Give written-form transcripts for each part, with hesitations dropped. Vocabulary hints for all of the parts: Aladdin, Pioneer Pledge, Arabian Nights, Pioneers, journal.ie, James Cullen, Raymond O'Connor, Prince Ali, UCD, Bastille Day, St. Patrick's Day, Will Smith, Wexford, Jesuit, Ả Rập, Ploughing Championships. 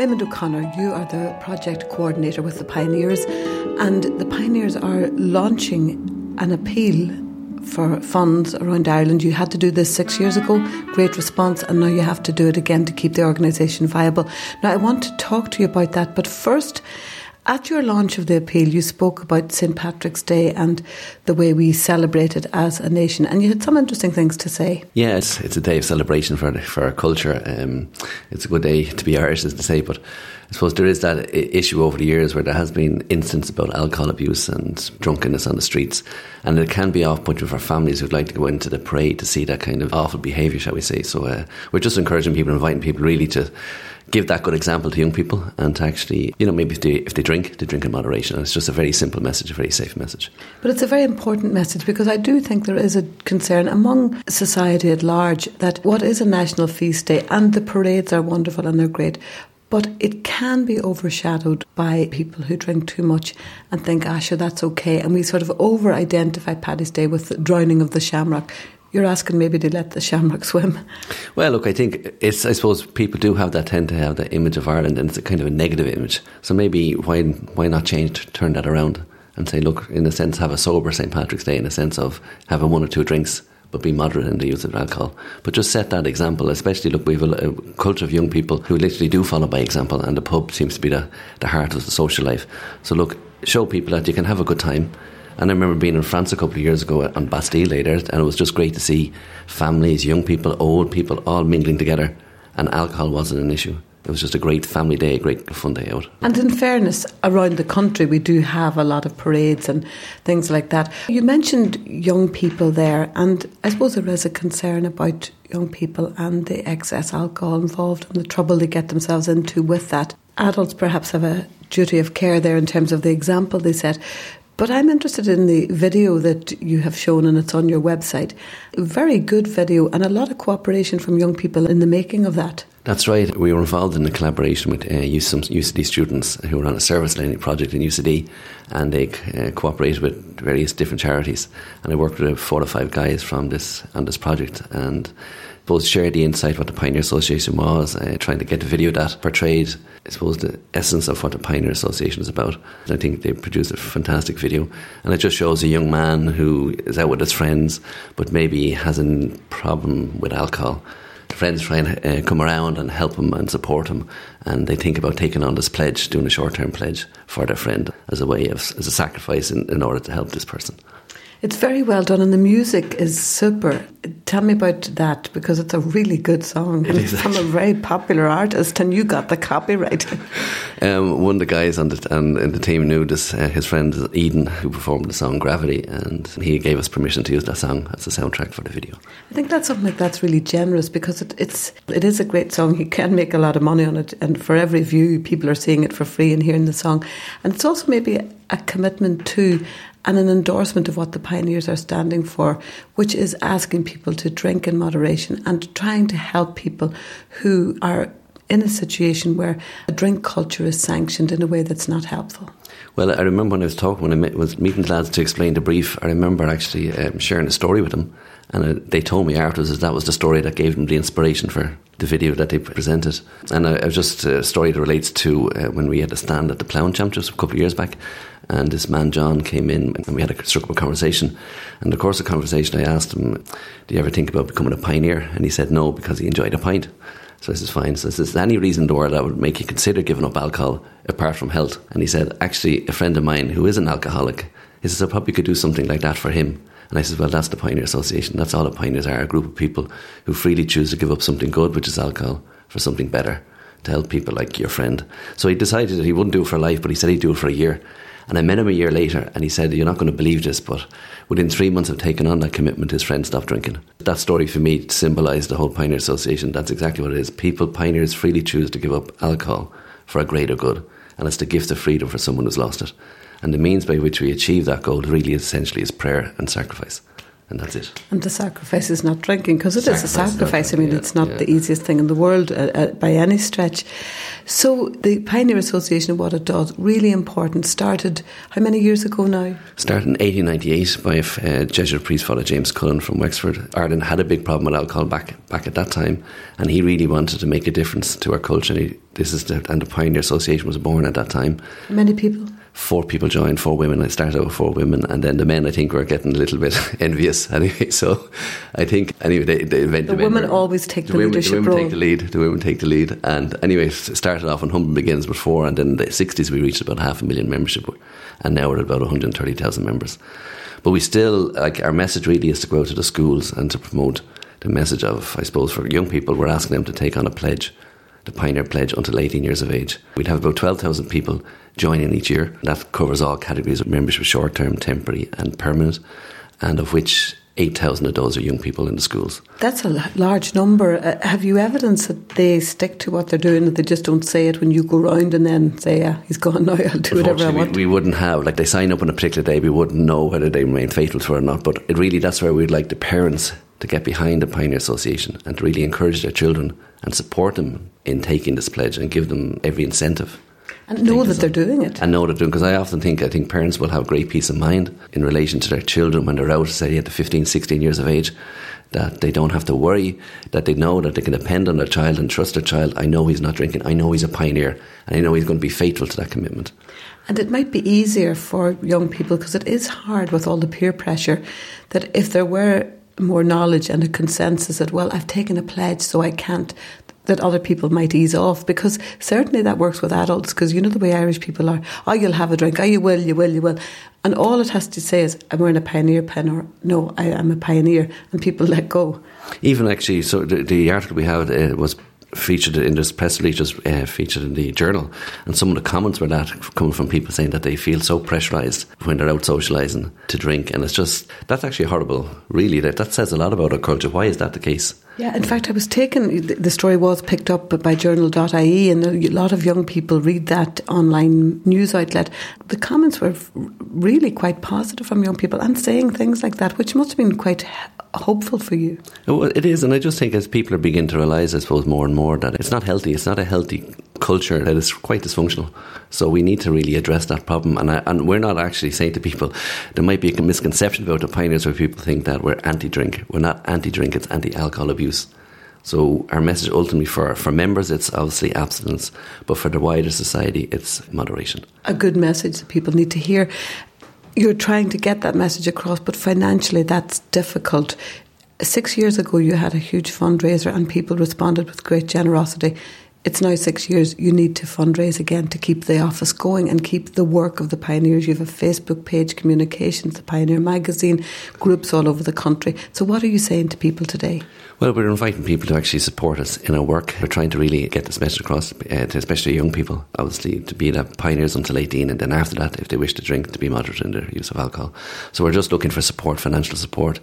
Raymond O'Connor, you are the project coordinator with the Pioneers, and the Pioneers are launching an appeal for funds around Ireland. You had to do this 6 years ago, great response, and now you have to do it again to keep the organisation viable. Now I want to talk to you about that, but first, at your launch of the appeal, you spoke about St. Patrick's Day and the way we celebrate it as a nation, and you had some interesting things to say. Yes, it's a day of celebration for our culture. It's a good day to be Irish, as they say, but I suppose there is that issue over the years where there has been instances about alcohol abuse and drunkenness on the streets, and it can be off-putting for families who'd like to go into the parade to see that kind of awful behaviour, shall we say. So we're just encouraging people, inviting people really to give that good example to young people, and to actually, you know, maybe if they drink, they drink in moderation. And it's just a very simple message, a very safe message. But it's a very important message, because I do think there is a concern among society at large that what is a national feast day, and the parades are wonderful and they're great, but it can be overshadowed by people who drink too much and think, sure, that's okay. And we sort of over-identify Paddy's Day with the drowning of the shamrock. You're asking maybe to let the shamrock swim. Well, look, I think it's, I suppose people do have that, tend to have that image of Ireland, and it's a kind of a negative image. So maybe why not turn that around and say, look, in a sense, have a sober St. Patrick's Day, in a sense of having one or two drinks, but be moderate in the use of alcohol. But just set that example, especially, look, we have a culture of young people who literally do follow by example, and the pub seems to be the heart of the social life. So look, show people that you can have a good time. And I remember being in France a couple of years ago on Bastille Day, and it was just great to see families, young people, old people, all mingling together, and alcohol wasn't an issue. It was just a great family day, a great fun day out. And in fairness, around the country we do have a lot of parades and things like that. You mentioned young people there, and I suppose there is a concern about young people and the excess alcohol involved and the trouble they get themselves into with that. Adults perhaps have a duty of care there in terms of the example they set. But I'm interested in the video that you have shown, and it's on your website. A very good video, and a lot of cooperation from young people in the making of that. That's right. We were involved in a collaboration with some UCD students who were on a service learning project in UCD, and they cooperated with various different charities. And I worked with 4 or 5 guys on this project, and both shared the insight what the Pioneer Association was, trying to get a video that portrayed, I suppose, the essence of what the Pioneer Association is about. And I think they produced a fantastic video, and it just shows a young man who is out with his friends, but maybe has a problem with alcohol. Friends try and come around and help him and support him, and they think about taking on this pledge, doing a short-term pledge for their friend as a way of, as a sacrifice in order to help this person. It's very well done, and the music is super. Tell me about that, because it's a really good song. It's from a very popular artist, and you got the copyright. One of the guys on the team knew this. His friend Eden, who performed the song Gravity, and he gave us permission to use that song as the soundtrack for the video. I think that's something like that's really generous, because it is a great song. You can make a lot of money on it, and for every view, people are seeing it for free and hearing the song. And it's also maybe a commitment to, and an endorsement of what the Pioneers are standing for, which is asking people to drink in moderation and trying to help people who are in a situation where a drink culture is sanctioned in a way that's not helpful. Well, I remember when I was talking, was meeting lads to explain the brief, I remember actually sharing a story with them, and they told me afterwards that was the story that gave them the inspiration for the video that they presented. And it was just a story that relates to when we had a stand at the Ploughing Championships a couple of years back, and this man John came in and we had a constructive conversation. And in the course of the conversation I asked him, do you ever think about becoming a pioneer? And he said no, because he enjoyed a pint. So this is fine. So is there any reason in the world that would make you consider giving up alcohol apart from health? And he said, actually, a friend of mine who is an alcoholic, he says, I probably could do something like that for him. And I said, well, that's the Pioneer Association. That's all the Pioneers are, a group of people who freely choose to give up something good, which is alcohol, for something better, to help people like your friend. So he decided that he wouldn't do it for life, but he said he'd do it for a year. And I met him a year later, and he said, you're not going to believe this, but within 3 months of taking on that commitment, his friend stopped drinking. That story for me symbolised the whole Pioneer Association. That's exactly what it is. People, pioneers, freely choose to give up alcohol for a greater good. And it's the gift of freedom for someone who's lost it. And the means by which we achieve that goal really essentially is prayer and sacrifice. And that's it. And the sacrifice is not drinking, because it is a sacrifice. It's not the easiest thing in the world by any stretch. So the Pioneer Association, what it does, really important, started how many years ago now? Started in 1898 by a Jesuit priest, Father James Cullen from Wexford. Ireland had a big problem with alcohol back at that time, and he really wanted to make a difference to our culture. and the Pioneer Association was born at that time. How many people? 4 people joined, 4 women. I started out with 4 women, and then the men, I think, were getting a little bit envious anyway. So I think, anyway, they invented the women always take the leadership role. The women take the lead. And anyway, it started off in humble beginnings with 4, and then in the 60s we reached about 500,000 membership, and now we're at about 130,000 members. But we still, like, our message really is to go to the schools and to promote the message of, I suppose, for young people, we're asking them to take on a pledge, the Pioneer Pledge, until 18 years of age. We'd have about 12,000 people joining each year. That covers all categories of membership, short-term, temporary and permanent, and of which 8,000 of those are young people in the schools. That's a large number. Have you evidence that they stick to what they're doing, that they just don't say it when you go round and then say, yeah, he's gone now, I'll do whatever I want? We wouldn't have, like, they sign up on a particular day, we wouldn't know whether they remain faithful to it or not, but it really, that's where we'd like the parents to get behind the Pioneer Association and to really encourage their children and support them in taking this pledge and give them every incentive. And know that they're doing it. And know they're doing, because I often think, I think parents will have great peace of mind in relation to their children when they're out, say, at the 15, 16 years of age, that they don't have to worry, that they know that they can depend on their child and trust their child. I know he's not drinking, I know he's a pioneer, and I know he's going to be faithful to that commitment. And it might be easier for young people, because it is hard with all the peer pressure, that if there were more knowledge and a consensus that, well, I've taken a pledge so I can't, that other people might ease off, because certainly that works with adults, because you know the way Irish people are, oh, you'll have a drink, oh, you will, and all it has to say is, I'm wearing a pioneer pin, or no, I am a pioneer, and people let go. Even actually, so the article we have was featured in this press release, featured in the Journal, and some of the comments were that coming from people saying that they feel so pressurised when they're out socialising to drink, and it's just, that's actually horrible, really. That says a lot about our culture. Why is that the case? Yeah, in fact, I was taken, the story was picked up by journal.ie, and a lot of young people read that online news outlet. The comments were really quite positive from young people and saying things like that, which must have been quite hopeful for you. It is, and I just think as people are beginning to realise, I suppose, more and more that it's not healthy, it's not a healthy culture, that is quite dysfunctional. So we need to really address that problem, and we're not actually saying to people, there might be a misconception about the Pioneers where people think that we're anti-drink. We're not anti-drink, it's anti-alcohol abuse. So our message ultimately for members, it's obviously abstinence, but for the wider society, it's moderation. A good message that people need to hear. You're trying to get that message across, but financially that's difficult. 6 years ago you had a huge fundraiser and people responded with great generosity. It's now 6 years. You need to fundraise again to keep the office going and keep the work of the Pioneers. You have a Facebook page, communications, the Pioneer magazine, groups all over the country. So what are you saying to people today? Well, we're inviting people to actually support us in our work. We're trying to really get this message across, to especially young people, obviously, to be the Pioneers until 18, and then after that, if they wish to drink, to be moderate in their use of alcohol. So we're just looking for support, financial support.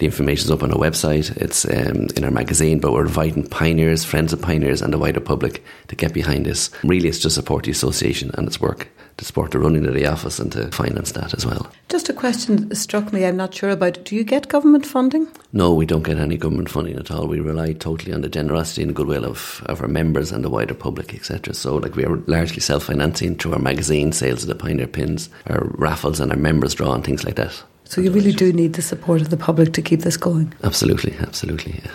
The information's up on our website. It's in our magazine, but we're inviting Pioneers, friends of Pioneers, and the wider public to get behind this. Really, it's to support the association and its work, to support the running of the office and to finance that as well. Just a question that struck me, I'm not sure about, do you get government funding? No, we don't get any government funding at all. We rely totally on the generosity and goodwill of our members and the wider public, etc. So like, we are largely self-financing through our magazine, sales of the Pioneer pins, our raffles and our members draw and things like that. So you really do need the support of the public to keep this going? Absolutely, absolutely, yeah.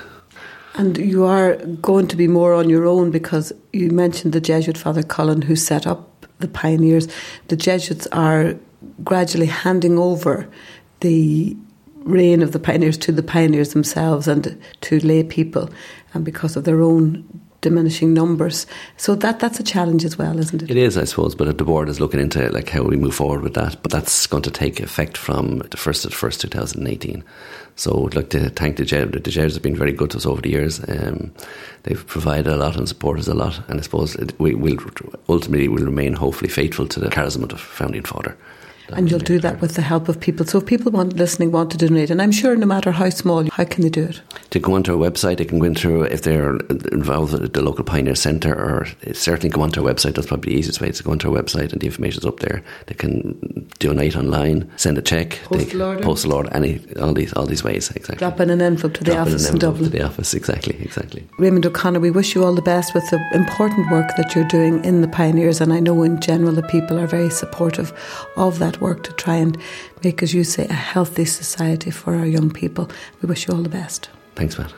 And you are going to be more on your own, because you mentioned the Jesuit Father Cullen who set up the Pioneers. The Jesuits are gradually handing over the reign of the Pioneers to the Pioneers themselves and to lay people, and because of their own diminishing numbers. So that's a challenge as well, isn't it? It is, I suppose, but the board is looking into like how we move forward with that, but that's going to take effect from the 1st, 2018. So I'd like to thank the Jesuits. The Jesuits have been very good to us over the years. They've provided a lot and supported us a lot, and I suppose we'll remain hopefully faithful to the charism of the Founding Father. And you'll do that with the help of people. So if people want to donate, and I'm sure no matter how small, how can they do it? They go onto our website, they can go into, if they're involved at the local Pioneer Centre, or certainly go onto our website, that's probably the easiest way, to go onto our website and the information's up there. They can donate online, send a cheque, postal order, all these ways, exactly. Drop in an envelope to the office in Dublin. To the office, exactly. Raymond O'Connor, we wish you all the best with the important work that you're doing in the Pioneers, and I know in general the people are very supportive of that work to try and make, as you say, a healthy society for our young people. We wish you all the best. Thanks, Matt.